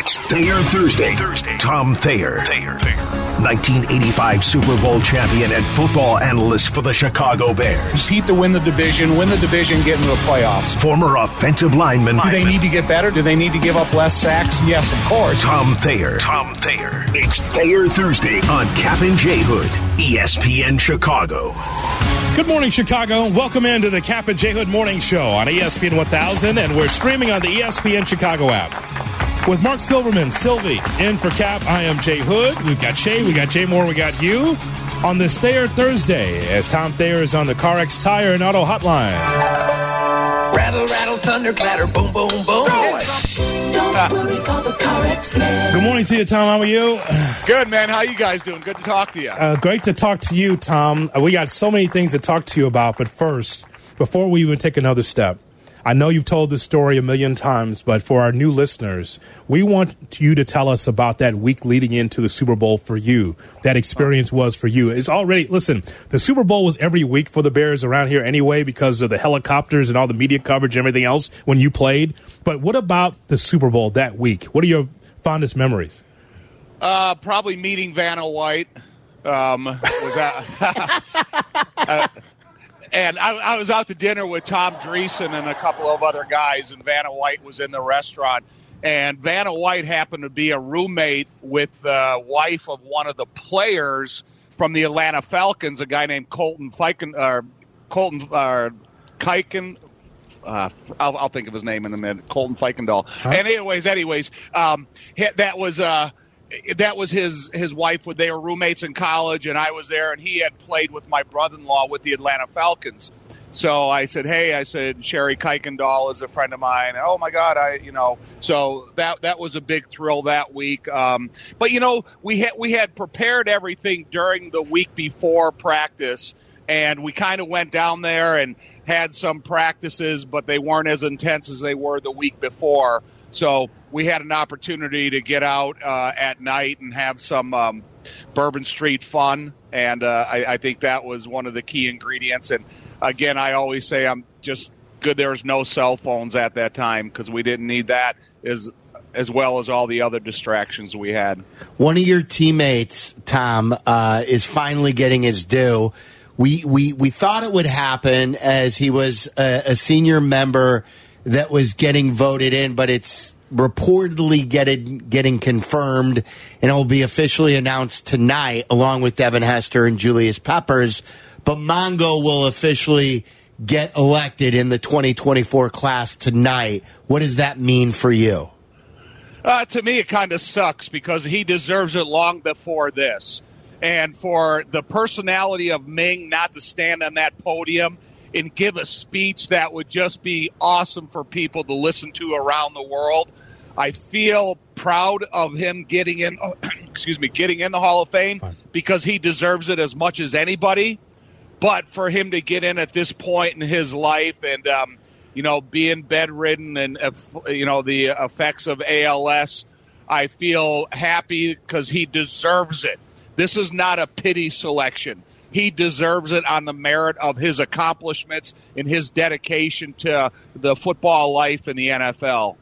It's Thayer Thursday. Tom Thayer. 1985 Super Bowl champion and football analyst for the Chicago Bears. Compete to win the division, get into the playoffs. Former offensive lineman. Do they need to get better? Do they need to give up less sacks? Yes, of course. Tom Thayer. It's Thayer Thursday on Cap and J Hood, ESPN Chicago. Good morning, Chicago. Welcome into the Cap and J Hood Morning Show on ESPN 1000, and we're streaming on the ESPN Chicago app. With Mark Silverman, Sylvie, in for Cap, I am Jay Hood. We've got Shay, we got Jay Moore, we got you on this Thayer Thursday as Tom Thayer is on the CarX Tire and Auto Hotline. Rattle, rattle, thunder, clatter, boom, boom, boom. Don't worry, call the CarX man. Good morning to you, Tom. How are you? Good, man. How you guys doing? Good to talk to you. Great to talk to you, Tom. We got so many things to talk to you about, but first, before we even take another step, I know you've told this story a million times, but for our new listeners, we want you to tell us about that week leading into the Super Bowl for you. That experience was for you. It's already, listen, the Super Bowl was every week for the Bears around here anyway because of the helicopters and all the media coverage and everything else when you played. But what about the Super Bowl that week? What are your fondest memories? Probably meeting Vanna White. And I was out to dinner with Tom Dreesen and a couple of other guys, and Vanna White was in the restaurant. And Vanna White happened to be a roommate with the wife of one of the players from the Atlanta Falcons, a guy named Colton Fickendoll. I'll think of his name in a minute. Colton Fickendoll. Huh? And anyways, that was his wife. They were roommates in college, and I was there, and he had played with my brother-in-law with the Atlanta Falcons. So I said, hey, Sherry Kuykendall is a friend of mine. And, oh, my God, so that was a big thrill that week. But, we had prepared everything during the week before practice, and we kind of went down there and had some practices, but they weren't as intense as they were the week before. So we had an opportunity to get out at night and have some Bourbon Street fun, and I think that was one of the key ingredients. And, again, I always say I'm just good there was no cell phones at that time because we didn't need that as well as all the other distractions we had. One of your teammates, Tom, is finally getting his due. We thought it would happen as he was a senior member that was getting voted in, but it's reportedly getting confirmed, and it will be officially announced tonight along with Devin Hester and Julius Peppers. But Mongo will officially get elected in the 2024 class tonight. What does that mean for you? To me, it kind of sucks because he deserves it long before this. And for the personality of Ming not to stand on that podium and give a speech that would just be awesome for people to listen to around the world, I feel proud of him getting in the Hall of Fame because he deserves it as much as anybody. But for him to get in at this point in his life and, being bedridden and, the effects of ALS, I feel happy because he deserves it. This is not a pity selection. He deserves it on the merit of his accomplishments and his dedication to the football life in the NFL.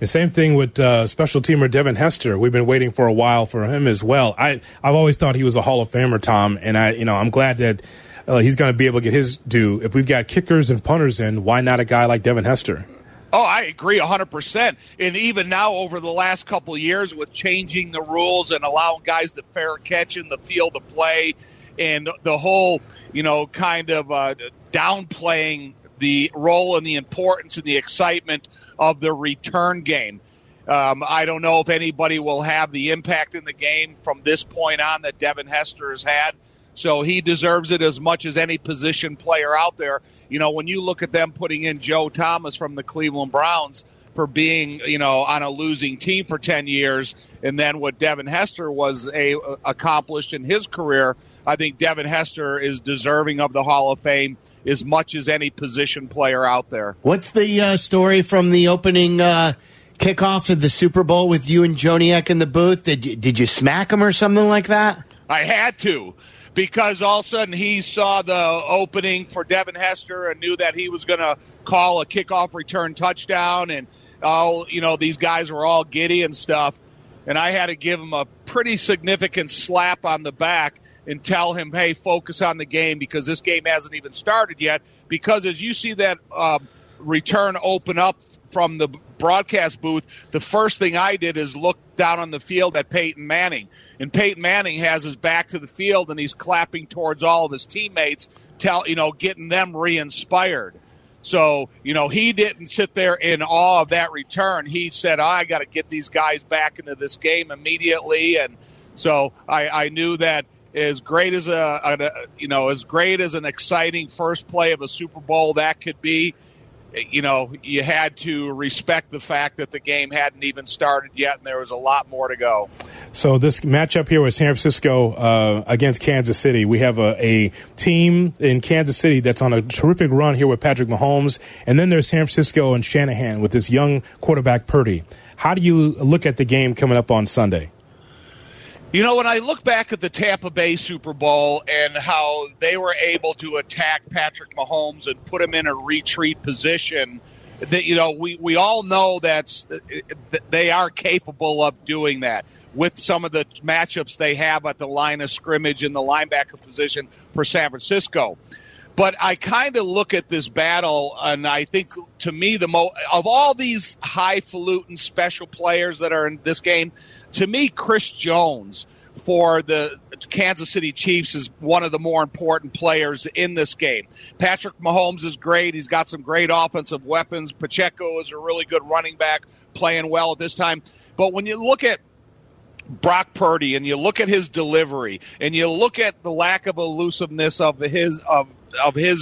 The same thing with special teamer Devin Hester. We've been waiting for a while for him as well. I've always thought he was a Hall of Famer, Tom, and I'm glad that he's going to be able to get his due. If we've got kickers and punters in, why not a guy like Devin Hester? Oh, I agree 100%. And even now over the last couple of years with changing the rules and allowing guys to fair catch in the field of play and the whole, kind of downplaying the role and the importance and the excitement of the return game. I don't know if anybody will have the impact in the game from this point on that Devin Hester has had. So he deserves it as much as any position player out there. When you look at them putting in Joe Thomas from the Cleveland Browns for being, on a losing team for 10 years, and then what Devin Hester was accomplished in his career, I think Devin Hester is deserving of the Hall of Fame as much as any position player out there. What's the story from the opening kickoff of the Super Bowl with you and Joniak in the booth? Did you smack him or something like that? I had to. Because all of a sudden he saw the opening for Devin Hester and knew that he was going to call a kickoff return touchdown. And oh, you know, these guys were all giddy and stuff. And I had to give him a pretty significant slap on the back and tell him, hey, focus on the game because this game hasn't even started yet. Because as you see that return open up from the broadcast booth, the first thing I did is look down on the field at Peyton Manning. And Peyton Manning has his back to the field, and he's clapping towards all of his teammates, getting them re-inspired. So, you know, he didn't sit there in awe of that return. He said, I got to get these guys back into this game immediately. And so I knew that as great as an exciting first play of a Super Bowl that could be, you know, you had to respect the fact that the game hadn't even started yet and there was a lot more to go. So this matchup here with San Francisco against Kansas City, we have a team in Kansas City that's on a terrific run here with Patrick Mahomes, and then there's San Francisco and Shanahan with this young quarterback Purdy. How do you look at the game coming up on Sunday? You know, when I look back at the Tampa Bay Super Bowl and how they were able to attack Patrick Mahomes and put him in a retreat position, that, you know, we all know that they are capable of doing that with some of the matchups they have at the line of scrimmage in the linebacker position for San Francisco. But I kind of look at this battle, and I think, to me, of all these highfalutin special players that are in this game, to me, Chris Jones for the Kansas City Chiefs is one of the more important players in this game. Patrick Mahomes is great. He's got some great offensive weapons. Pacheco is a really good running back, playing well at this time. But when you look at Brock Purdy and you look at his delivery and you look at the lack of elusiveness of his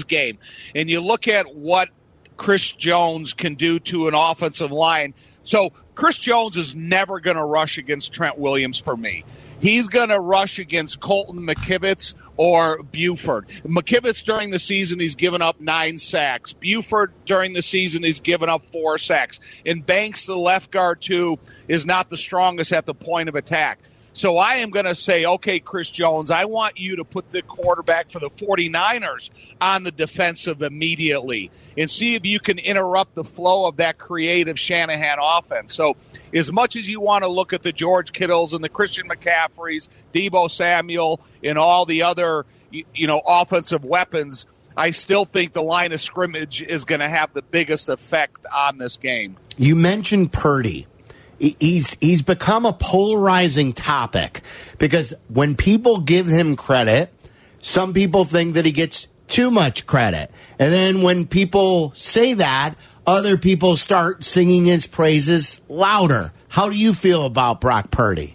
game, and you look at what Chris Jones can do to an offensive line. So Chris Jones is never going to rush against Trent Williams for me. He's going to rush against Colton McKivitz or Buford. McKivitz during the season, he's given up 9 sacks. Buford during the season, he's given up 4 sacks. And Banks, the left guard, too, is not the strongest at the point of attack. So I am going to say, okay, Chris Jones, I want you to put the quarterback for the 49ers on the defensive immediately and see if you can interrupt the flow of that creative Shanahan offense. So as much as you want to look at the George Kittles and the Christian McCaffreys, Deebo Samuel, and all the other, you know, offensive weapons, I still think the line of scrimmage is going to have the biggest effect on this game. You mentioned Purdy. He's become a polarizing topic because when people give him credit, some people think that he gets too much credit. And then when people say that, other people start singing his praises louder. How do you feel about Brock Purdy?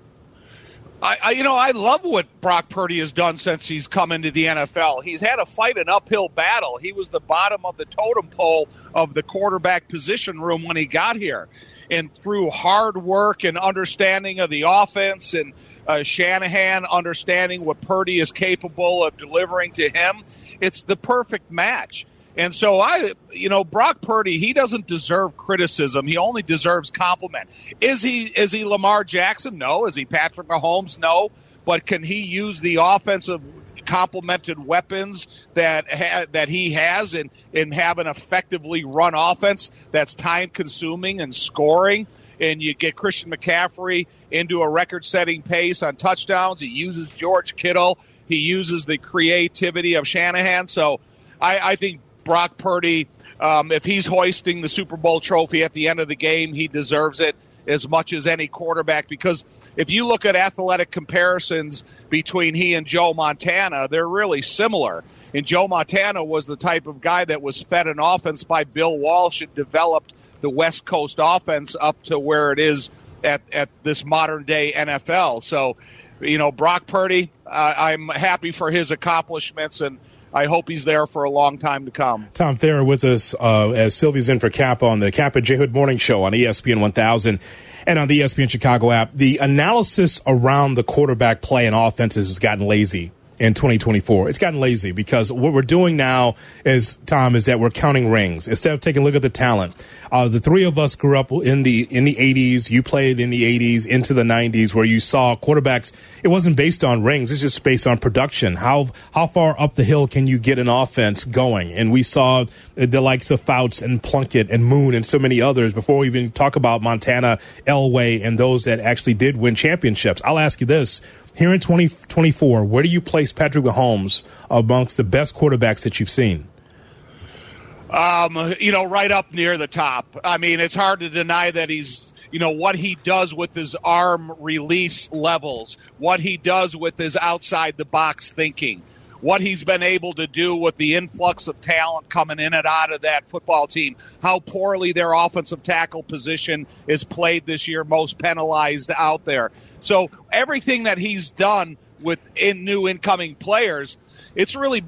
I love what Brock Purdy has done since he's come into the NFL. He's had to fight an uphill battle. He was the bottom of the totem pole of the quarterback position room when he got here. And through hard work and understanding of the offense and Shanahan understanding what Purdy is capable of delivering to him, it's the perfect match. And so Brock Purdy, he doesn't deserve criticism. He only deserves compliment. Is he Lamar Jackson? No. Is he Patrick Mahomes? No. But can he use the offensive complemented weapons that he has and have an effectively run offense that's time-consuming and scoring? And you get Christian McCaffrey into a record-setting pace on touchdowns. He uses George Kittle. He uses the creativity of Shanahan. So I think Brock Purdy, if he's hoisting the Super Bowl trophy at the end of the game, he deserves it as much as any quarterback, because if you look at athletic comparisons between he and Joe Montana, they're really similar. And Joe Montana was the type of guy that was fed an offense by Bill Walsh and developed the West Coast offense up to where it is at this modern-day NFL. So, you know, Brock Purdy, I'm happy for his accomplishments, and I hope he's there for a long time to come. Tom Thayer with us as Sylvie's in for Kappa on the Kappa J Hood Morning Show on ESPN 1000 and on the ESPN Chicago app. The analysis around the quarterback play and offenses has gotten lazy in 2024. It's gotten lazy because what we're doing now is, Tom, is that we're counting rings instead of taking a look at the talent. The three of us grew up in the 80s. You played in the 80s into the 90s, where you saw quarterbacks. It wasn't based on rings. It's just based on production. How far up the hill can you get an offense going? And we saw the likes of Fouts and Plunkett and Moon and so many others before we even talk about Montana, Elway, and those that actually did win championships. I'll ask you this. Here in 2024, where do you place Patrick Mahomes amongst the best quarterbacks that you've seen? Right up near the top. I mean, it's hard to deny that he's, what he does with his arm release levels, what he does with his outside-the-box thinking, what he's been able to do with the influx of talent coming in and out of that football team, how poorly their offensive tackle position is played this year, most penalized out there. So everything that he's done with new incoming players, it's really,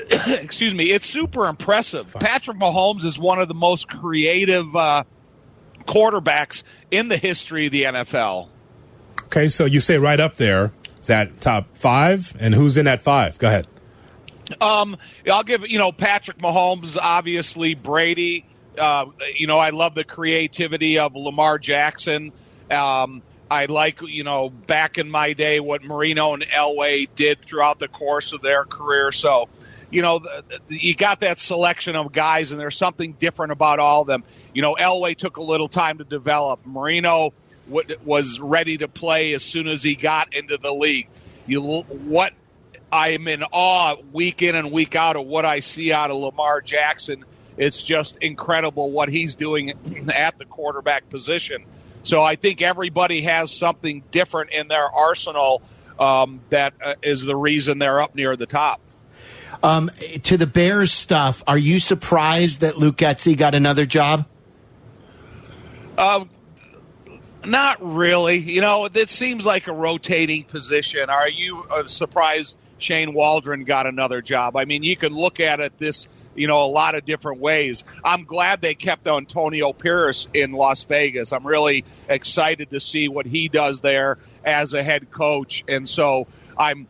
it's super impressive. Patrick Mahomes is one of the most creative quarterbacks in the history of the NFL. Okay, so you say right up there. Is that top five? And who's in that five? Go ahead. I'll give, Patrick Mahomes, obviously, Brady. I love the creativity of Lamar Jackson. I like, back in my day what Marino and Elway did throughout the course of their career. So, you got that selection of guys, and there's something different about all of them. Elway took a little time to develop. Marino was ready to play as soon as he got into the league. What I'm in awe week in and week out of what I see out of Lamar Jackson. It's just incredible what he's doing at the quarterback position. So I think everybody has something different in their arsenal that is the reason they're up near the top. To the Bears stuff, are you surprised that Luke Getsy got another job? Not really. It seems like a rotating position. Are you surprised Shane Waldron got another job? I mean, you can look at it this, a lot of different ways. I'm glad they kept Antonio Pierce in Las Vegas. I'm really excited to see what he does there as a head coach. And so I'm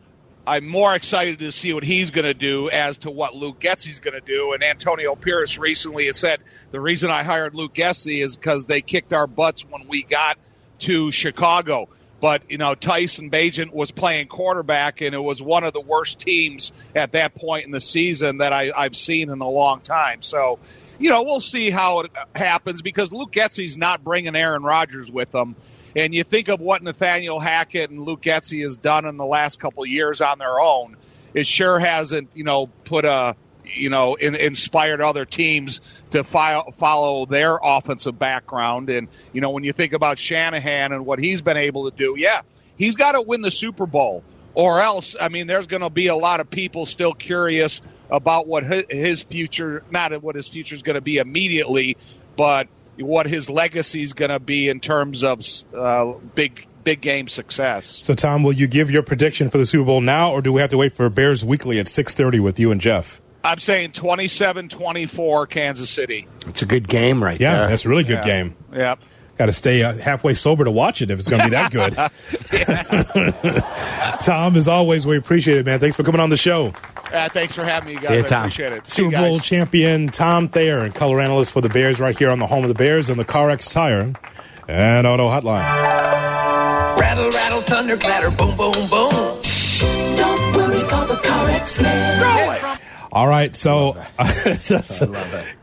more excited to see what he's going to do as to what Luke Getsy's going to do. And Antonio Pierce recently has said, the reason I hired Luke Getsy is because they kicked our butts when we got to Chicago. But, Tyson Bagent was playing quarterback, and it was one of the worst teams at that point in the season that I've seen in a long time. So, we'll see how it happens, because Luke Getsy's not bringing Aaron Rodgers with him. And you think of what Nathaniel Hackett and Luke Getsy has done in the last couple of years on their own. It sure hasn't, inspired other teams to follow their offensive background. And, when you think about Shanahan and what he's been able to do, yeah, he's got to win the Super Bowl, or else, there's going to be a lot of people still curious about what his future, not what his future is going to be immediately, but what his legacy is going to be in terms of big game success. So, Tom, will you give your prediction for the Super Bowl now, or do we have to wait for Bears Weekly at 6:30 with you and Jeff? I'm saying 27-24 Kansas City. It's a good game right there. Yeah, that's a really good game. Yep. Got to stay halfway sober to watch it if it's going to be that good. Tom, as always, we appreciate it, man. Thanks for coming on the show. Thanks for having me, guys. See you, Tom. I appreciate it. Super Bowl champion Tom Thayer and color analyst for the Bears right here on the home of the Bears on the CarX Tire and Auto Hotline. Rattle, rattle, thunder, clatter, boom, boom, boom. Don't worry, call the CarX man. Throw it. All right, so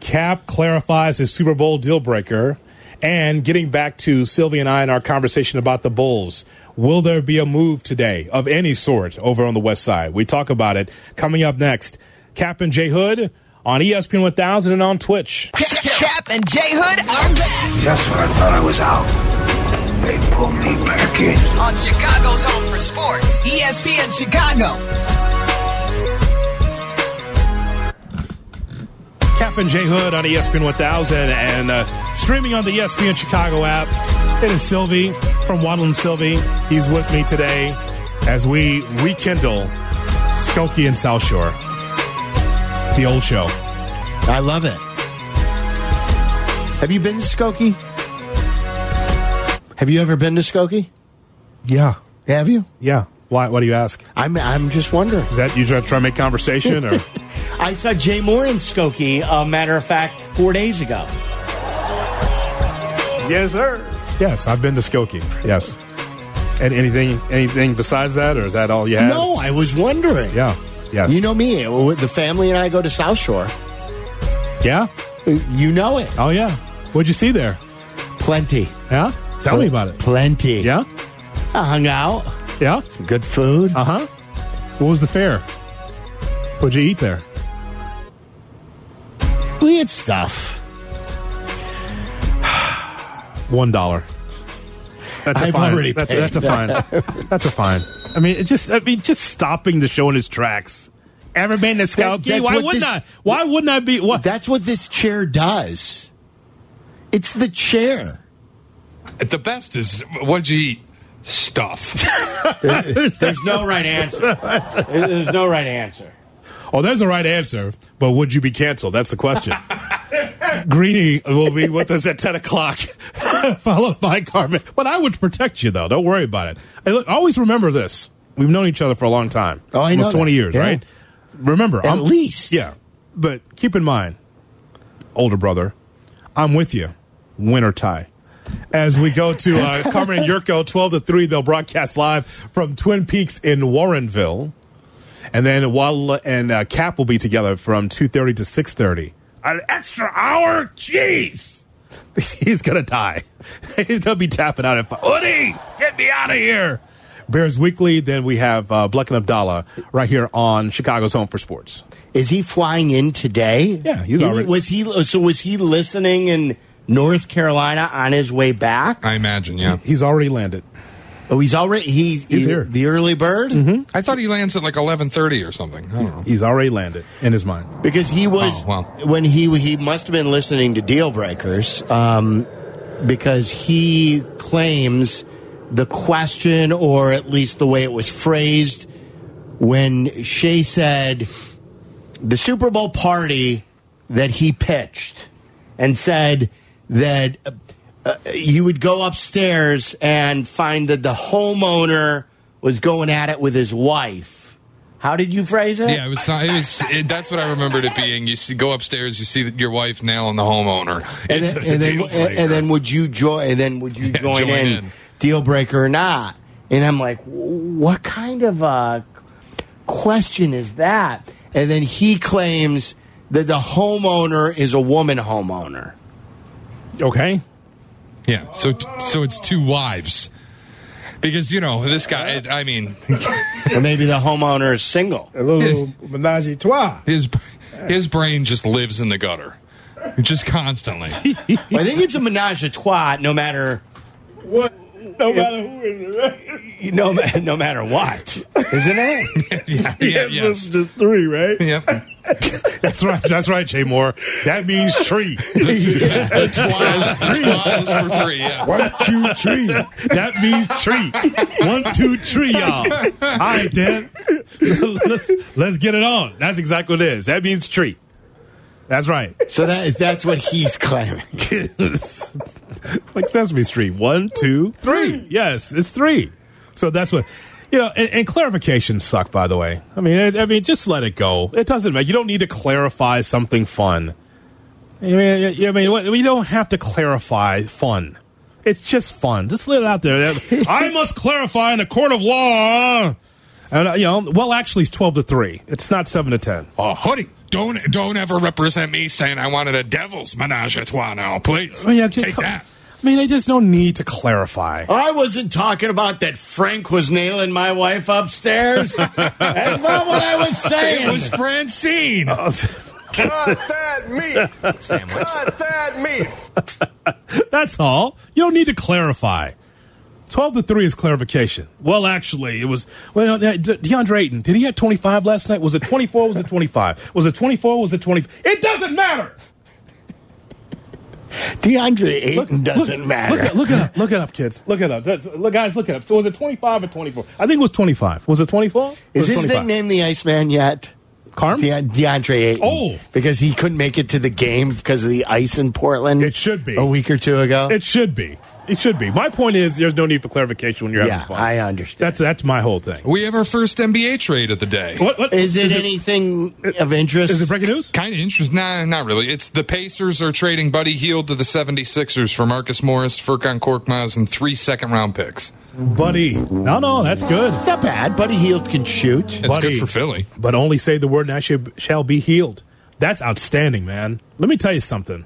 Cap clarifies his Super Bowl deal breaker. And getting back to Sylvia and I in our conversation about the Bulls, will there be a move today of any sort over on the West Side? We talk about it coming up next. Cap and J Hood on ESPN 1000 and on Twitch. Cap and J Hood are back. Just when I thought I was out, they pulled me back in. On Chicago's Home for Sports, ESPN Chicago. Cap and J Hood on ESPN 1000 and streaming on the ESPN Chicago app. It is Sylvie from Waddle and Sylvie. He's with me today as we rekindle Skokie and South Shore, the old show. I love it. Have you been to Skokie? Have you ever been to Skokie? Yeah. Have you? Yeah. Why do you ask? I'm just wondering. Is that you trying to make conversation? Or? I saw Jay Moore in Skokie, a matter of fact, 4 days ago. Yes, sir. Yes, I've been to Skokie. Yes. And anything besides that, or is that all you had? No, I was wondering. Yeah. Yes. You know me. The family and I go to South Shore. Yeah? You know it. Oh, yeah. What'd you see there? Plenty. Yeah? Tell me about it. Plenty. Yeah? I hung out. Yeah? Some good food. Uh-huh. What was the fare? What'd you eat there? We had stuff. $1. That's a fine. That's a fine. I mean, just stopping the show in its tracks. Ever been to Skokie? Why wouldn't I be? What? That's what this chair does. It's the chair. The best is what'd you eat? Stuff. There's no right answer. There's no right answer. Oh, there's a right answer, but would you be canceled? That's the question. Greeny will be with us at 10 o'clock, followed by Carmen. But I would protect you, though. Don't worry about it. Always remember this. We've known each other for a long time. Oh, I know. Almost 20 years, yeah. Right? Remember. At least. Yeah. But keep in mind, older brother, I'm with you. Win or tie. As we go to Carmen and Yurko, 12 to 3, they'll broadcast live from Twin Peaks in Warrenville. And then Wadla and Cap will be together from 2:30 to 6:30. An extra hour? Jeez! He's going to die. He's going to be tapping out at 5. Woody, get me out of here! Bears Weekly, then we have Bleck and Abdallah right here on Chicago's Home for Sports. Is he flying in today? Yeah, he's already. Was he listening in North Carolina on his way back? I imagine, yeah. He's already landed. Oh, he's here. The early bird? Mm-hmm. I thought he lands at like 11:30 or something. I don't know. He's already landed in his mind. Because he was, when he must have been listening to Deal Breakers, because he claims the question, or at least the way it was phrased, when Shea said the Super Bowl party that he pitched and said that... you would go upstairs and find that the homeowner was going at it with his wife. How did you phrase it? Yeah, it was that's what I remembered it being. Go upstairs, you see your wife nailing the homeowner, and then would you join? And then would you join in? Deal breaker or not? And I'm like, what kind of a question is that? And then he claims that the homeowner is a woman homeowner. Okay. Yeah, so it's two wives. Because, you know, this guy, I mean... Or maybe the homeowner is single. A little menage a trois. His brain just lives in the gutter. Just constantly. Well, I think it's a menage a trois no matter... What? No matter who is it, right? No matter what. Isn't it? Yeah, yes. Just three, right? Yep. That's right, Jay Moore. That means tree. That's for three, yeah. 1, 2, tree. That means tree. 1, 2, tree, y'all. All right, Dan. Let's get it on. That's exactly what it is. That means tree. That's right. So that's what he's claiming. Like Sesame Street. 1, 2, 3. Yes, it's three. So that's what... You know, and clarifications suck, by the way. I mean, just let it go. It doesn't matter. You don't need to clarify something fun. I mean, we don't have to clarify fun. It's just fun. Just let it out there. I must clarify in a court of law. And you know, well, actually, it's 12 to 3. It's not 7 to 10. Oh, honey, don't ever represent me saying I wanted a devil's menage a trois now, please. Yeah, take that. I mean, there's no need to clarify. I wasn't talking about that Frank was nailing my wife upstairs. That's not what I was saying. It was Francine. Cut that meat. Sandwich. Cut that meat. That's all. You don't need to clarify. 12 to 3 is clarification. Well, actually, it was... Well, DeAndre Ayton, did he have 25 last night? Was it 24? Was it 25? Was it 24? Was it 25? It doesn't matter! DeAndre Ayton doesn't matter. Look it up, kids. Look it up. Guys, look it up. So was it 25 or 24? I think it was 25. Was it 24? Is his nickname the Iceman yet? Carm? DeAndre Ayton. Oh. Because he couldn't make it to the game because of the ice in Portland. It should be. A week or two ago. It should be. It should be. My point is there's no need for clarification when you're having fun. Yeah, I understand. That's my whole thing. We have our first NBA trade of the day. What? Is it anything of interest? Is it breaking news? Kind of interest. Nah, not really. It's the Pacers are trading Buddy Hield to the 76ers for Marcus Morris, Furkan Korkmaz, and 3 second-round picks. Buddy. No, that's good. It's not bad. Buddy Hield can shoot. That's good for Philly. But only say the word and I shall be healed. That's outstanding, man. Let me tell you something.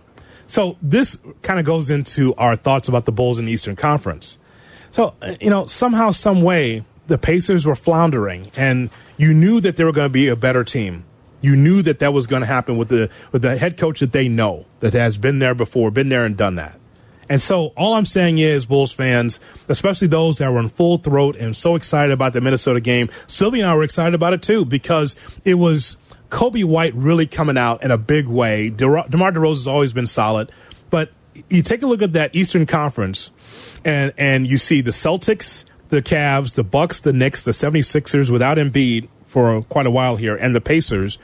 So this kind of goes into our thoughts about the Bulls in the Eastern Conference. So, somehow, some way, the Pacers were floundering, and you knew that they were going to be a better team. You knew that was going to happen with the head coach that they know, that has been there before, been there and done that. And so all I'm saying is, Bulls fans, especially those that were in full throat and so excited about the Minnesota game, Sylvia and I were excited about it too, because it was Coby White really coming out in a big way. DeMar DeRozan has always been solid. But you take a look at that Eastern Conference, and you see the Celtics, the Cavs, the Bucks, the Knicks, the 76ers without Embiid for quite a while here, and the Pacers,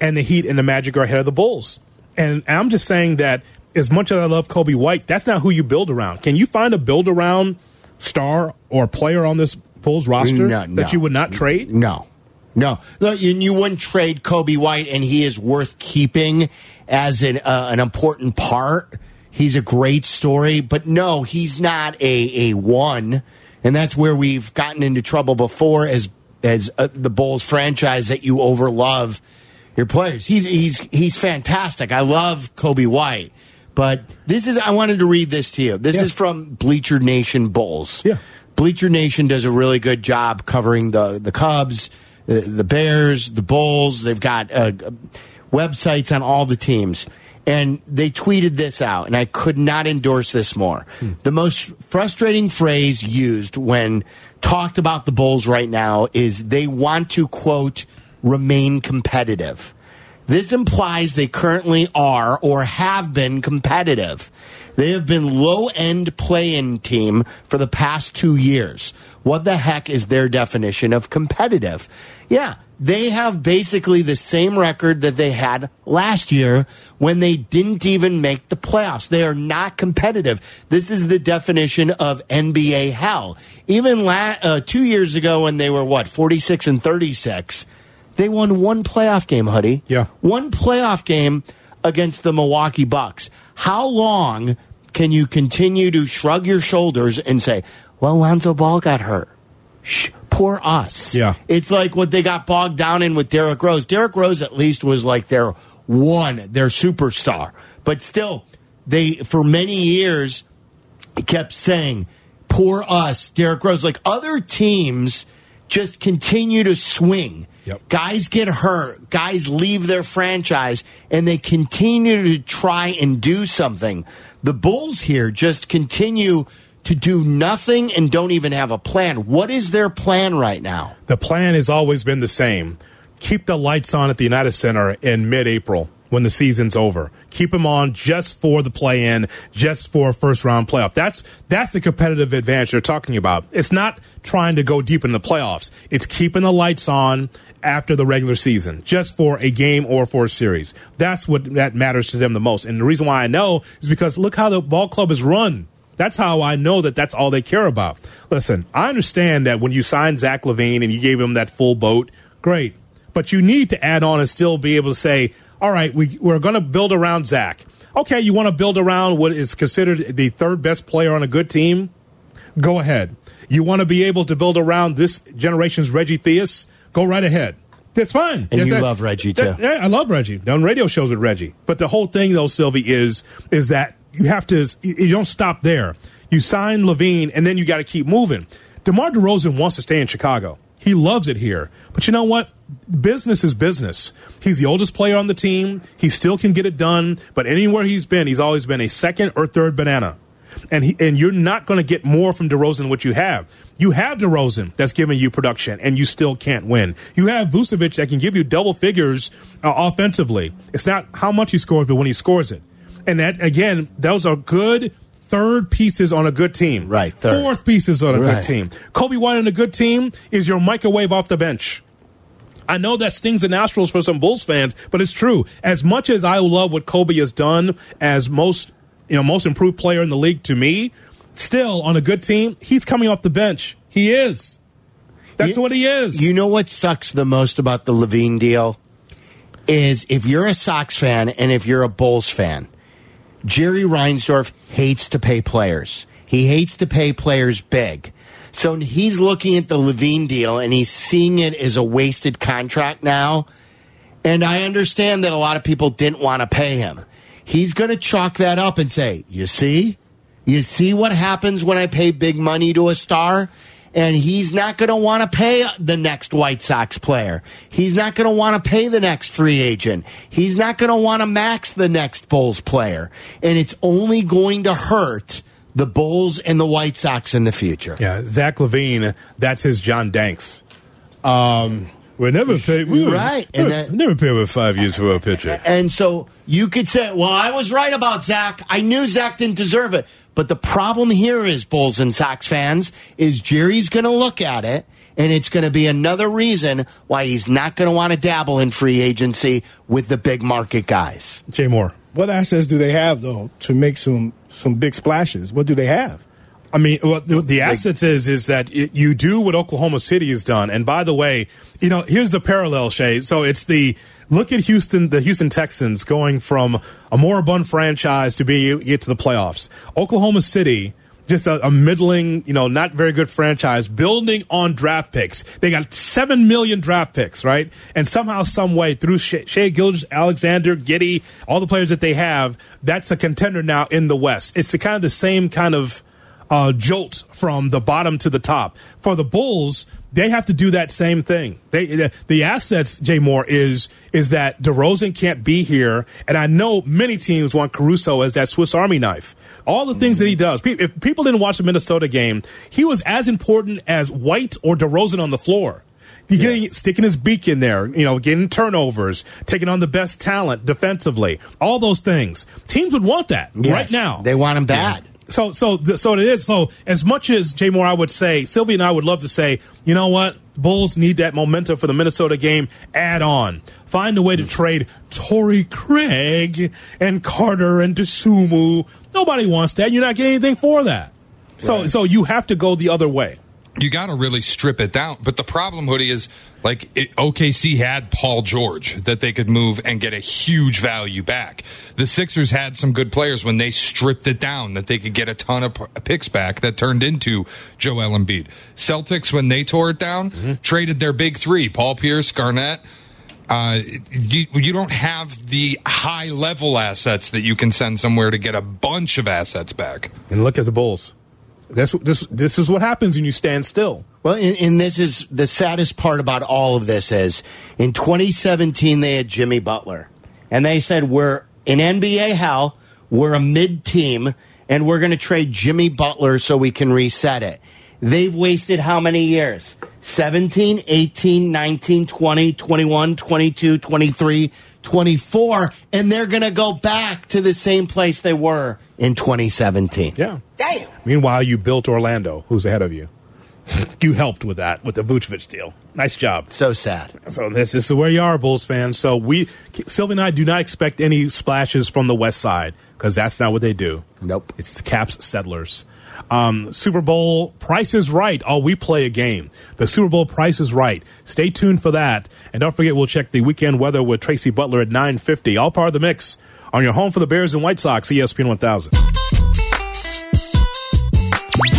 and the Heat and the Magic are ahead of the Bulls. And I'm just saying that as much as I love Coby White, that's not who you build around. Can you find a build-around star or player on this Bulls roster that you would not trade? No, you wouldn't trade Coby White, and he is worth keeping as an important part. He's a great story, but no, he's not a one, and that's where we've gotten into trouble before as the Bulls franchise, that you overlove your players. He's fantastic. I love Coby White, but I wanted to read this to you. This is from Bleacher Nation Bulls. Yeah, Bleacher Nation does a really good job covering the Cubs, the Bears, the Bulls. They've got websites on all the teams. And they tweeted this out, and I could not endorse this more. The most frustrating phrase used when talked about the Bulls right now is they want to, quote, remain competitive. This implies they currently are or have been competitive. They have been low-end play-in team for the past 2 years. What the heck is their definition of competitive? Yeah, they have basically the same record that they had last year when they didn't even make the playoffs. They are not competitive. This is the definition of NBA hell. Even 2 years ago when they were, 46-36, they won one playoff game, Huddy. Yeah. One playoff game against the Milwaukee Bucks. How long can you continue to shrug your shoulders and say, well, Lonzo Ball got hurt. Shh, poor us. Yeah. It's like what they got bogged down in with Derrick Rose. Derrick Rose at least was like their superstar. But still, they, for many years, kept saying, poor us, Derrick Rose. Like other teams just continue to swing. Yep. Guys get hurt. Guys leave their franchise, and they continue to try and do something. The Bulls here just continue to do nothing and don't even have a plan. What is their plan right now? The plan has always been the same. Keep the lights on at the United Center in mid-April when the season's over. Keep them on just for the play-in, just for a first-round playoff. That's the competitive advantage they're talking about. It's not trying to go deep in the playoffs. It's keeping the lights on after the regular season, just for a game or for a series. That's what that matters to them the most. And the reason why I know is because look how the ball club is run. That's how I know that's all they care about. Listen, I understand that when you signed Zach LaVine and you gave him that full boat, great. But you need to add on and still be able to say, all right, we're going to build around Zach. Okay, you want to build around what is considered the third best player on a good team? Go ahead. You want to be able to build around this generation's Reggie Theus? Go right ahead. That's fine. And you love Reggie, too. Yeah, I love Reggie. Done radio shows with Reggie. But the whole thing, though, Sylvie, is that you have to. You don't stop there. You sign LaVine, and then you got to keep moving. DeMar DeRozan wants to stay in Chicago. He loves it here. But you know what? Business is business. He's the oldest player on the team. He still can get it done. But anywhere he's been, he's always been a second or third banana. And you're not going to get more from DeRozan than what you have. You have DeRozan that's giving you production, and you still can't win. You have Vucevic that can give you double figures offensively. It's not how much he scores, but when he scores it. And that, again, those are good third pieces on a good team. Right. Third. Fourth pieces on a good team. Coby White on a good team is your microwave off the bench. I know that stings the nostrils for some Bulls fans, but it's true. As much as I love what Coby has done as most improved player in the league to me, still on a good team, he's coming off the bench. He is. That's what he is. You know what sucks the most about the LaVine deal? Is if you're a Sox fan and if you're a Bulls fan, Jerry Reinsdorf hates to pay players. He hates to pay players big. So he's looking at the LaVine deal and he's seeing it as a wasted contract now. And I understand that a lot of people didn't want to pay him. He's going to chalk that up and say, you see what happens when I pay big money to a star? And he's not going to want to pay the next White Sox player. He's not going to want to pay the next free agent. He's not going to want to max the next Bulls player. And it's only going to hurt the Bulls and the White Sox in the future. Yeah, Zach LaVine, that's his John Danks. We never paid. Never paid over 5 years for a pitcher. And so you could say, "Well, I was right about Zach. I knew Zach didn't deserve it." But the problem here is, Bulls and Sox fans, is Jerry's going to look at it, and it's going to be another reason why he's not going to want to dabble in free agency with the big market guys. Jay Moore, what assets do they have though to make some big splashes? What do they have? I mean, well, the assets is that you do what Oklahoma City has done. And by the way, you know, here's the parallel, Shay. So it's look at Houston, the Houston Texans going from a moribund franchise to get to the playoffs. Oklahoma City, just a middling, you know, not very good franchise, building on draft picks. They got 7 million draft picks, right? And somehow, some way, through Shea Gilgeous, Alexander, Giddey, all the players that they have, that's a contender now in the West. It's the same kind of jolt from the bottom to the top. For the Bulls, they have to do that same thing. The assets, Jay Moore, is that DeRozan can't be here, and I know many teams want Caruso as that Swiss Army knife. All the things that he does. If people didn't watch the Minnesota game, he was as important as White or DeRozan on the floor. He's sticking his beak in there, you know, getting turnovers, taking on the best talent defensively, all those things. Teams would want that right now. They want him bad. So it is. So as much as, Jay Moore, I would say, Sylvia and I would love to say, you know what? Bulls need that momentum for the Minnesota game. Add on. Find a way to trade Torrey Craig and Carter and DeSumo. Nobody wants that. You're not getting anything for that. Right. So you have to go the other way. You got to really strip it down. But the problem, Hoodie, is OKC had Paul George that they could move and get a huge value back. The Sixers had some good players when they stripped it down that they could get a ton of picks back that turned into Joel Embiid. Celtics, when they tore it down, traded their big three, Paul Pierce, Garnett. You don't have the high-level assets that you can send somewhere to get a bunch of assets back. And look at the Bulls. This is what happens when you stand still. Well, and this is the saddest part about all of this is in 2017 they had Jimmy Butler, and they said we're in NBA hell, we're a mid team, and we're going to trade Jimmy Butler so we can reset it. They've wasted how many years? 17, 18, 19, 20, 21, 22, 23, 24, and they're going to go back to the same place they were in 2017. Yeah. Damn. Meanwhile, you built Orlando, who's ahead of you. You helped with that, with the Vucevic deal. Nice job. So sad. So this is where you are, Bulls fans. So Sylvia and I do not expect any splashes from the West Side, because that's not what they do. Nope. It's the Caps settlers. Super Bowl Price is Right. Oh, we play a game. The Super Bowl Price is Right. Stay tuned for that. And don't forget, we'll check the weekend weather with Tracy Butler at 9:50. All part of the mix on your home for the Bears and White Sox, ESPN 1000.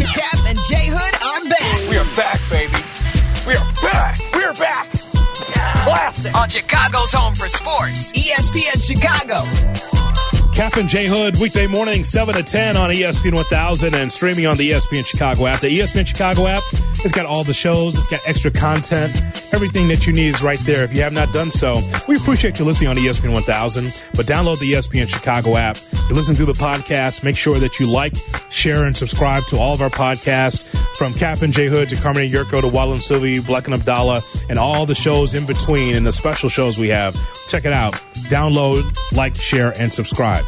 Cap and Jay Hood are back. We are back, baby. We are back. We are back. Plastic. On Chicago's home for sports, ESPN Chicago. Cap and Jay Hood, weekday morning, 7 to 10 on ESPN 1000 and streaming on the ESPN Chicago app. The ESPN Chicago app has got all the shows. It's got extra content. Everything that you need is right there. If you have not done so, we appreciate you listening on ESPN 1000, but download the ESPN Chicago app. You're listening to the podcast. Make sure that you like, share, and subscribe to all of our podcasts, from Cap and Jay Hood to Carmen and Yurko to Waddle and Sylvie, Black and Abdallah, and all the shows in between and the special shows we have. Check it out. Download, like, share, and subscribe.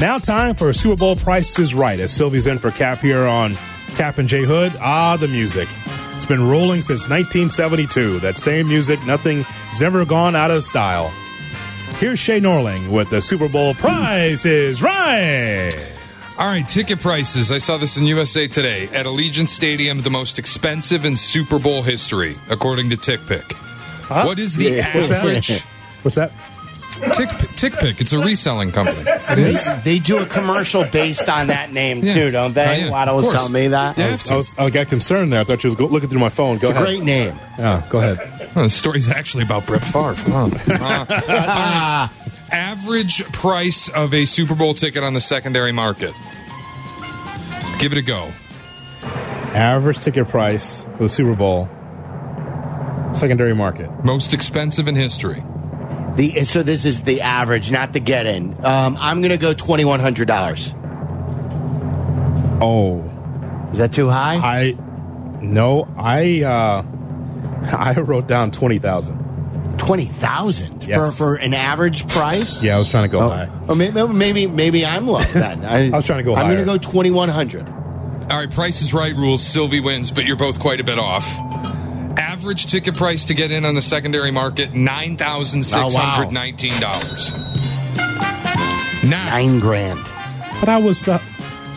Now time for Super Bowl Price is Right, as Sylvie's in for Cap here on Cap and Jay Hood. Ah, the music. It's been rolling since 1972. That same music, nothing's ever gone out of style. Here's Shay Norling with the Super Bowl Price is Right. All right, ticket prices. I saw this in USA Today. At Allegiant Stadium, the most expensive in Super Bowl history, according to TickPick. Huh? What is the average? What's that? TickPick. It's a reselling company. It is. They do a commercial based on that name, too, don't they? Waddle was telling me that. Yeah, I got concerned there. I thought she was looking through my phone. Go ahead. It's a great name. Yeah, go ahead. Well, the story's actually about Brett Favre. Average price of a Super Bowl ticket on the secondary market. Give it a go. Average ticket price for the Super Bowl. Secondary market. Most expensive in history. So this is the average, not the get-in. I'm going to go $2,100. Oh. Is that too high? I wrote down $20,000. $20,000 for an average price? Yeah, I was trying to go high. Oh, maybe I'm low then. I was trying to go higher. I'm going to go $2,100. All right, Price is Right rules. Sylvie wins, but you're both quite a bit off. Average ticket price to get in on the secondary market, $9,619. $9,000. But I was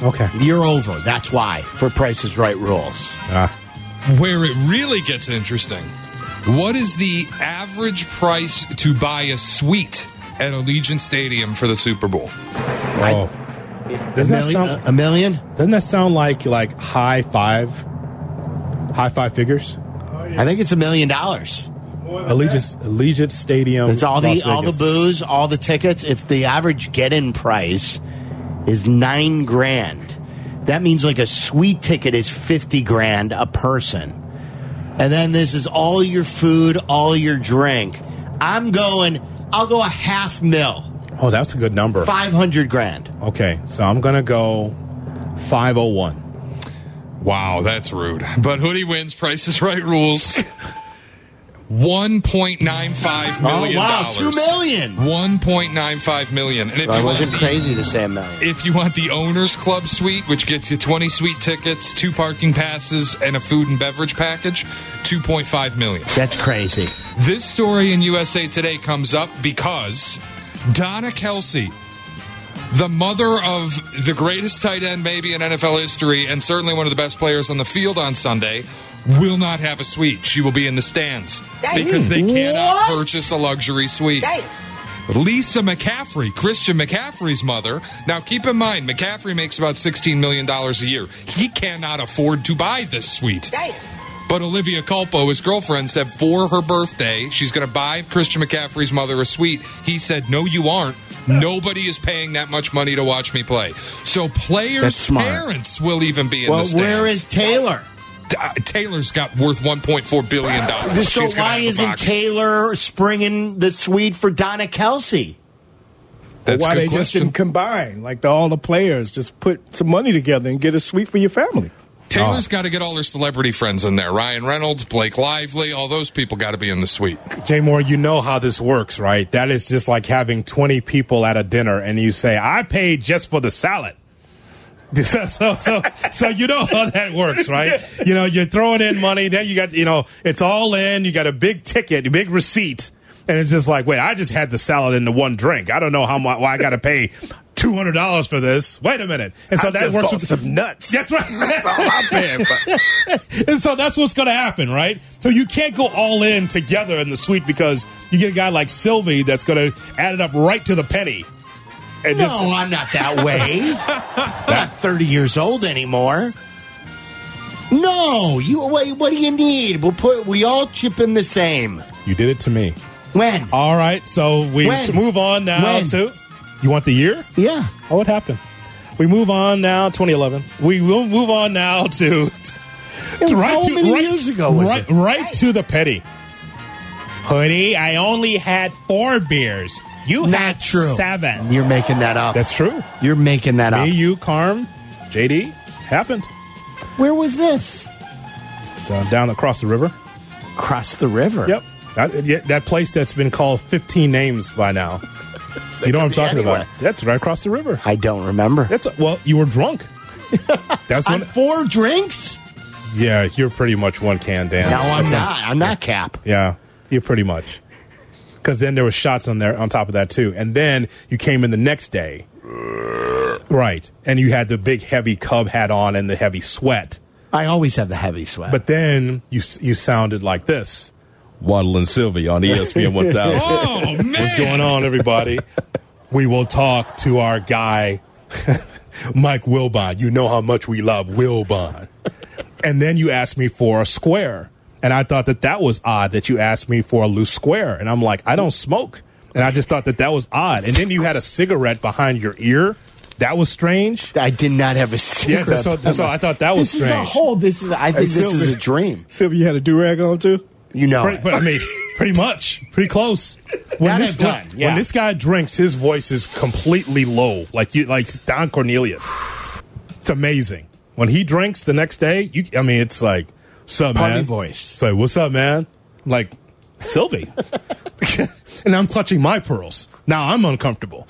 okay. You're over. That's why for Price is Right rules. Where it really gets interesting. What is the average price to buy a suite at Allegiant Stadium for the Super Bowl? Oh, doesn't that sound a million? Doesn't that sound like high five figures? I think it's $1 million. Allegiant Stadium. It's all the booze, all the tickets. If the average get-in price is $9,000, that means like a suite ticket is $50,000 a person, and then this is all your food, all your drink. I'll go a half mil. Oh, that's a good number. $500,000. Okay, so I'm gonna go 501. Wow, that's rude. But Hoodie wins. Price is Right rules. $1.95 million. Oh, wow, $2 million. $1.95 million. And I wasn't crazy to say a million. If you want the Owner's Club suite, which gets you 20 suite tickets, 2 parking passes, and a food and beverage package, $2.5 million. That's crazy. This story in USA Today comes up because Donna Kelsey, the mother of the greatest tight end maybe in NFL history and certainly one of the best players on the field on Sunday, will not have a suite. She will be in the stands because they cannot purchase a luxury suite. Lisa McCaffrey, Christian McCaffrey's mother. Now, keep in mind, McCaffrey makes about $16 million a year. He cannot afford to buy this suite. But Olivia Culpo, his girlfriend, said for her birthday, she's going to buy Christian McCaffrey's mother a suite. He said, no, you aren't. Nobody is paying that much money to watch me play. So players' parents will even be in the stands. Well, where is Taylor? Taylor's got worth $1.4 billion. So why isn't Taylor springing the suite for Donna Kelsey? That's why they just didn't combine. Like all the players just put some money together and get a suite for your family. Taylor's got to get all her celebrity friends in there. Ryan Reynolds, Blake Lively, all those people got to be in the suite. Jay Moore, you know how this works, right? That is just like having 20 people at a dinner and you say, I paid just for the salad. So you know how that works, right? You know, you're throwing in money. Then you got, it's all in. You got a big ticket, a big receipt. And it's just like, wait, I just had the salad and the one drink. I don't know how much I got to pay $200 for this. Wait a minute. And so that works with some nuts. That's right. That's all I'm paying for. And so that's what's going to happen, right? So you can't go all in together in the suite because you get a guy like Sylvie that's going to add it up right to the penny. And I'm not that way. I'm not 30 years old anymore. No. What do you need? We all chip in the same. You did it to me. When? All right. So we move on now to... You want the year? Yeah. Oh, what happened? We move on now, 2011. We will move on now to the petty. Hoodie, I only had 4 beers. You Not had true. 7. You're making that up. That's true. You're making that up. Me, you, Carm, JD, happened. Where was this? Down across the river. Across the river? Yep. That place that's been called 15 names by now. You know what I'm talking about. That's right across the river. I don't remember. Well, you were drunk. That's on 4 drinks? Yeah, you're pretty much one can, Dan. No, I'm not. I'm not Cap. Yeah, you're pretty much. Because then there were shots on there on top of that, too. And then you came in the next day. Right. And you had the big heavy Cub hat on and the heavy sweat. I always have the heavy sweat. But then you sounded like this. Waddle and Sylvie on ESPN 1000. Oh, man. What's going on, everybody? We will talk to our guy, Mike Wilbon. You know how much we love Wilbon. And then you asked me for a square. And I thought that that was odd that you asked me for a loose square. And I'm like, I don't smoke. And I just thought that that was odd. And then you had a cigarette behind your ear. That was strange. I did not have a cigarette. Yeah, that's all. I thought that was strange. I think this is a dream. Sylvia, you had a do-rag on, too? You know it. But, I mean, pretty much. Pretty close. When this guy drinks, his voice is completely low, like Don Cornelius. It's amazing. When he drinks the next day, it's like, what's up, man? Party voice. It's like, what's up, man? I'm like, Sylvie. And I'm clutching my pearls. Now I'm uncomfortable.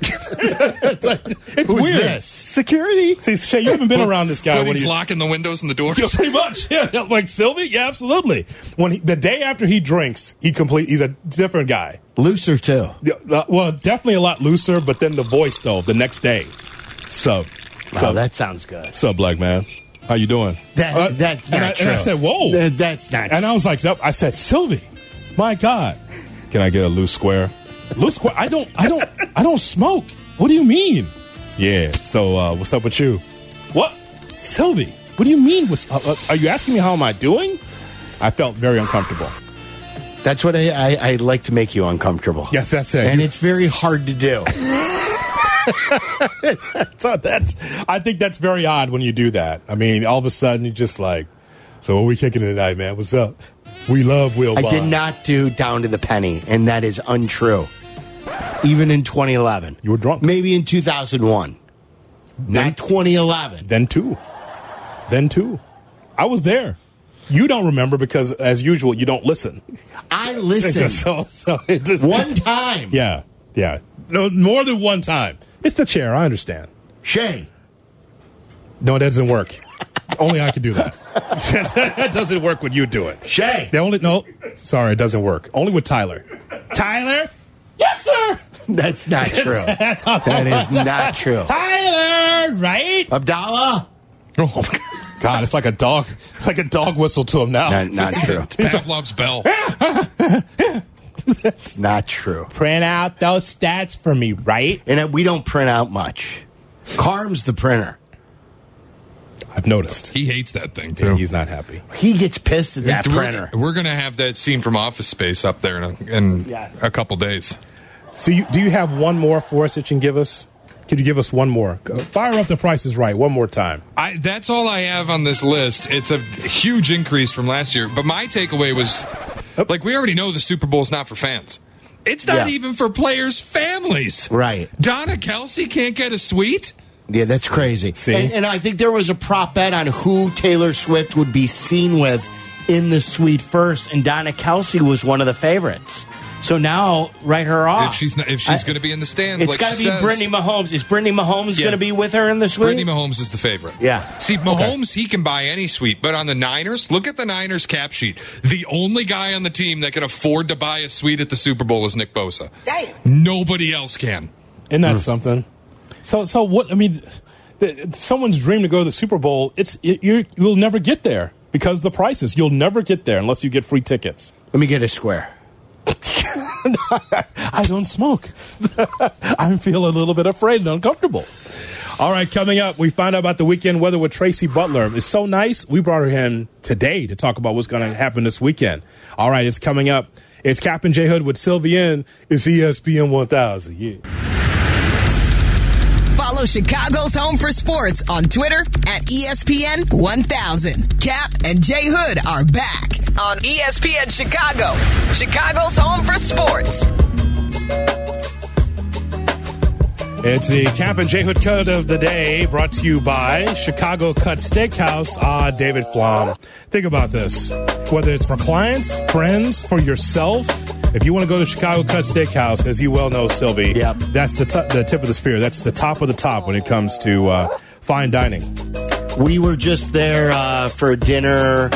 It's weird. This? Security? See, Shay, you haven't been around this guy. He's locking the windows and the doors. Yeah, pretty much. Yeah, like Sylvie? Yeah, absolutely. When the day after he drinks, he's a different guy. Looser, too. Yeah, well, definitely a lot looser, but then the voice, though, the next day. So that sounds good. What's up, black man? How you doing? That's not true. And I said, whoa. That's not true. And I was like, I said, Sylvie, my God. Can I get a loose square? Loose square? I don't smoke. What do you mean? Yeah. So what's up with you? What, Sylvie? What do you mean? What's up? Are you asking me how am I doing? I felt very uncomfortable. That's what I like to make you uncomfortable. Yes, that's it. And it's very hard to do. So I think that's very odd when you do that. I mean, all of a sudden you're just like, so what are we kicking tonight, man? What's up? We love Wilbon. I did not do down to the penny, and that is untrue. Even in 2011. You were drunk. Maybe in 2001. Not 2011. Then two. I was there. You don't remember because, as usual, you don't listen. I listened. So it just, one time. Yeah. No, more than one time. It's the chair. I understand. Shay. No, it doesn't work. Only I can do that. That doesn't work when you do it. Shay. It doesn't work. Only with Tyler. Tyler? Yes, sir. That's not true. That is not true. Tyler, right? Abdallah. Oh, God, it's like a dog whistle to him now. Not true. Pavlov's bell. It's not true. Print out those stats for me, right? And we don't print out much. Carm's the printer. I've noticed. He hates that thing, too. Yeah, he's not happy. He gets pissed at that printer. We're going to have that scene from Office Space up there in a couple days. So do you have one more for us that you can give us? Could you give us one more? Fire up the Price is Right one more time. That's all I have on this list. It's a huge increase from last year. But my takeaway was, like, we already know the Super Bowl is not for fans. It's not even for players' families. Right. Donna Kelsey can't get a suite? Yeah, that's crazy. And I think there was a prop bet on who Taylor Swift would be seen with in the suite first, and Donna Kelsey was one of the favorites. So now, write her off. If she's going to be in the stands, it's got to be says. Brittany Mahomes. Is Brittany Mahomes going to be with her in the suite? Brittany Mahomes is the favorite. Yeah. See, Mahomes, he can buy any suite, but on the Niners, look at the Niners cap sheet. The only guy on the team that can afford to buy a suite at the Super Bowl is Nick Bosa. Damn. Nobody else can. Isn't that something? So what? I mean, someone's dream to go to the Super Bowl. You'll never get there because the prices. You'll never get there unless you get free tickets. Let me get a square. I don't smoke. I feel a little bit afraid and uncomfortable. All right, coming up, we find out about the weekend weather with Tracy Butler. It's so nice. We brought her in today to talk about what's going to happen this weekend. All right, it's coming up. It's Captain J Hood with Sylvian. It's ESPN 1000. Yeah. Follow Chicago's Home for Sports on Twitter at ESPN 1000. Cap and Jay Hood are back on ESPN Chicago, Chicago's Home for Sports. It's the Cap and Jay Hood Cut of the Day, brought to you by Chicago Cut Steakhouse. David Flom. Think about this. Whether it's for clients, friends, for yourself, if you want to go to Chicago Cut Steakhouse, as you well know, Sylvie, that's the tip of the spear. That's the top of the top when it comes to fine dining. We were just there for dinner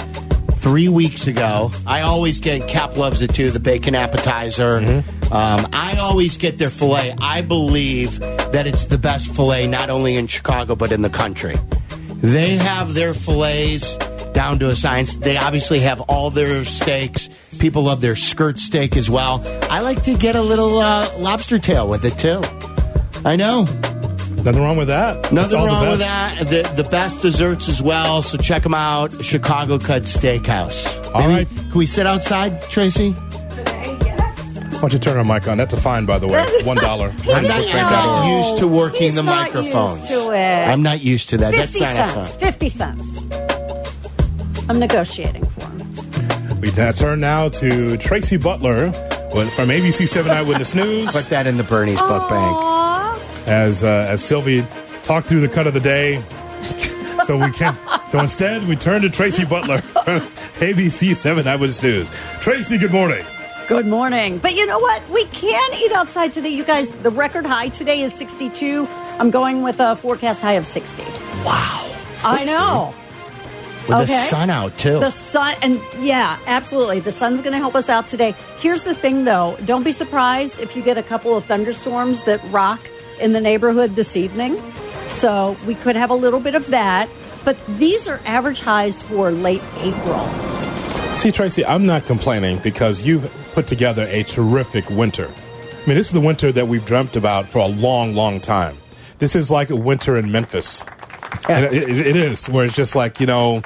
3 weeks ago. I always get, Cap loves it too, the bacon appetizer. Mm-hmm. I always get their filet. I believe that it's the best filet, not only in Chicago, but in the country. They have their filets down to a science. They obviously have all their steaks. People love their skirt steak as well. I like to get a little lobster tail with it too. I know. Nothing wrong with that. Nothing wrong with that. The best desserts as well. So check them out. Chicago Cut Steakhouse. All right. Can we sit outside, Tracy? Today, yes. Why don't you turn our mic on? That's a fine, by the way. $1. I'm not used to working the microphone. I'm not used to that. 50 That's not a fun. 50 cents. I'm negotiating for him. We turn now to Tracy Butler from ABC 7 Eyewitness News. Put that in the Bernie's book bank. As Sylvie talked through the cut of the day, so instead we turn to Tracy Butler, ABC 7 Eyewitness News. Tracy, good morning. Good morning. But you know what? We can eat outside today, you guys. The record high today is 62. I'm going with a forecast high of 60. Wow. 60. I know. With the sun out, too. The sun, and yeah, absolutely. The sun's going to help us out today. Here's the thing, though. Don't be surprised if you get a couple of thunderstorms that rock in the neighborhood this evening. So we could have a little bit of that. But these are average highs for late April. See, Tracy, I'm not complaining because you've put together a terrific winter. I mean, this is the winter that we've dreamt about for a long, long time. This is like a winter in Memphis. And it is, where it's just like, you know,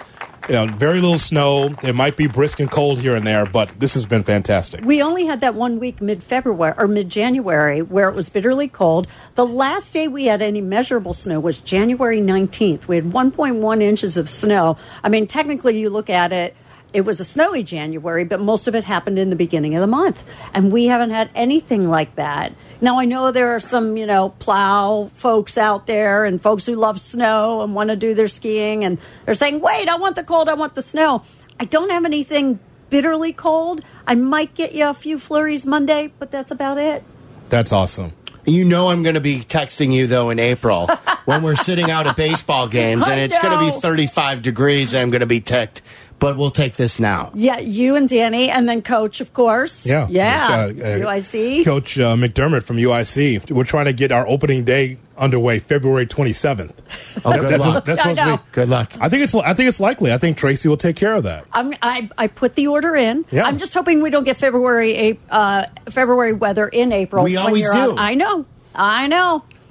very little snow. It might be brisk and cold here and there, but this has been fantastic. We only had that 1 week mid-February or mid-January where it was bitterly cold. The last day we had any measurable snow was January 19th. We had 1.1 inches of snow. I mean, technically, you look at it, it was a snowy January, but most of it happened in the beginning of the month. And we haven't had anything like that. Now, I know there are some, plow folks out there and folks who love snow and want to do their skiing. And they're saying, wait, I want the cold. I want the snow. I don't have anything bitterly cold. I might get you a few flurries Monday, but that's about it. That's awesome. You know I'm going to be texting you, though, in April when we're sitting out at baseball games. And it's going to be 35 degrees. And I'm going to be ticked. But we'll take this now. Yeah, you and Danny, and then Coach, of course. Yeah. UIC. Coach McDermott from UIC. We're trying to get our opening day underway February 27th. Oh, good luck. That's supposed to be good luck. I think it's likely. I think Tracy will take care of that. I put the order in. Yeah. I'm just hoping we don't get February weather in April. We always do. I know.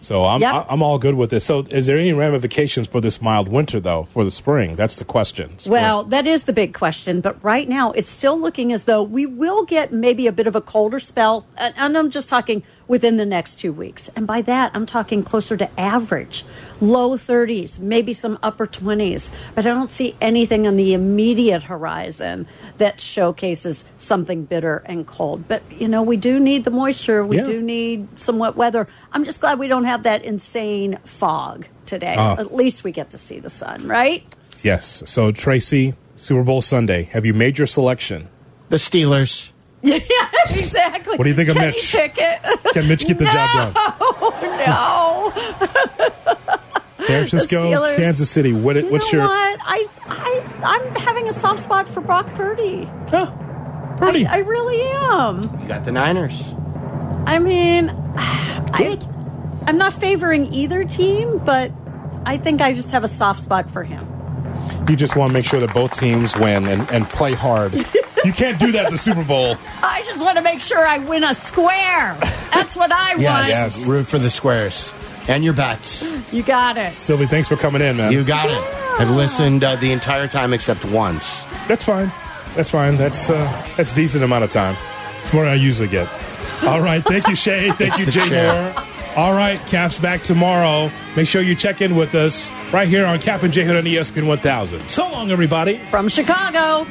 So I'm all good with this. So is there any ramifications for this mild winter, though, for the spring? That's the question. Well, that is the big question. But right now, it's still looking as though we will get maybe a bit of a colder spell. And I'm just talking within the next 2 weeks. And by that, I'm talking closer to average, low 30s, maybe some upper 20s. But I don't see anything on the immediate horizon that showcases something bitter and cold. But, we do need the moisture. We do need some wet weather. I'm just glad we don't have that insane fog today. At least we get to see the sun, right? Yes. So, Tracy, Super Bowl Sunday, have you made your selection? The Steelers. Yeah, exactly. What do you think of Mitch? Can Mitch get the job done? No. San Francisco, Steelers, Kansas City. What's your? I'm having a soft spot for Brock Purdy. Huh? Purdy. I really am. You got the Niners. I mean, I'm not favoring either team, but I think I just have a soft spot for him. You just want to make sure that both teams win and play hard. You can't do that at the Super Bowl. I just want to make sure I win a square. That's what I want. Yes, root for the squares. And your bets. You got it. Sylvie, thanks for coming in, man. You got it. I've listened the entire time except once. That's fine. That's a decent amount of time. It's more than I usually get. All right. Thank you, Shay. Thank you, Jay Moore. All right. Cap's back tomorrow. Make sure you check in with us right here on Cap and J Hood on ESPN 1000. So long, everybody. From Chicago.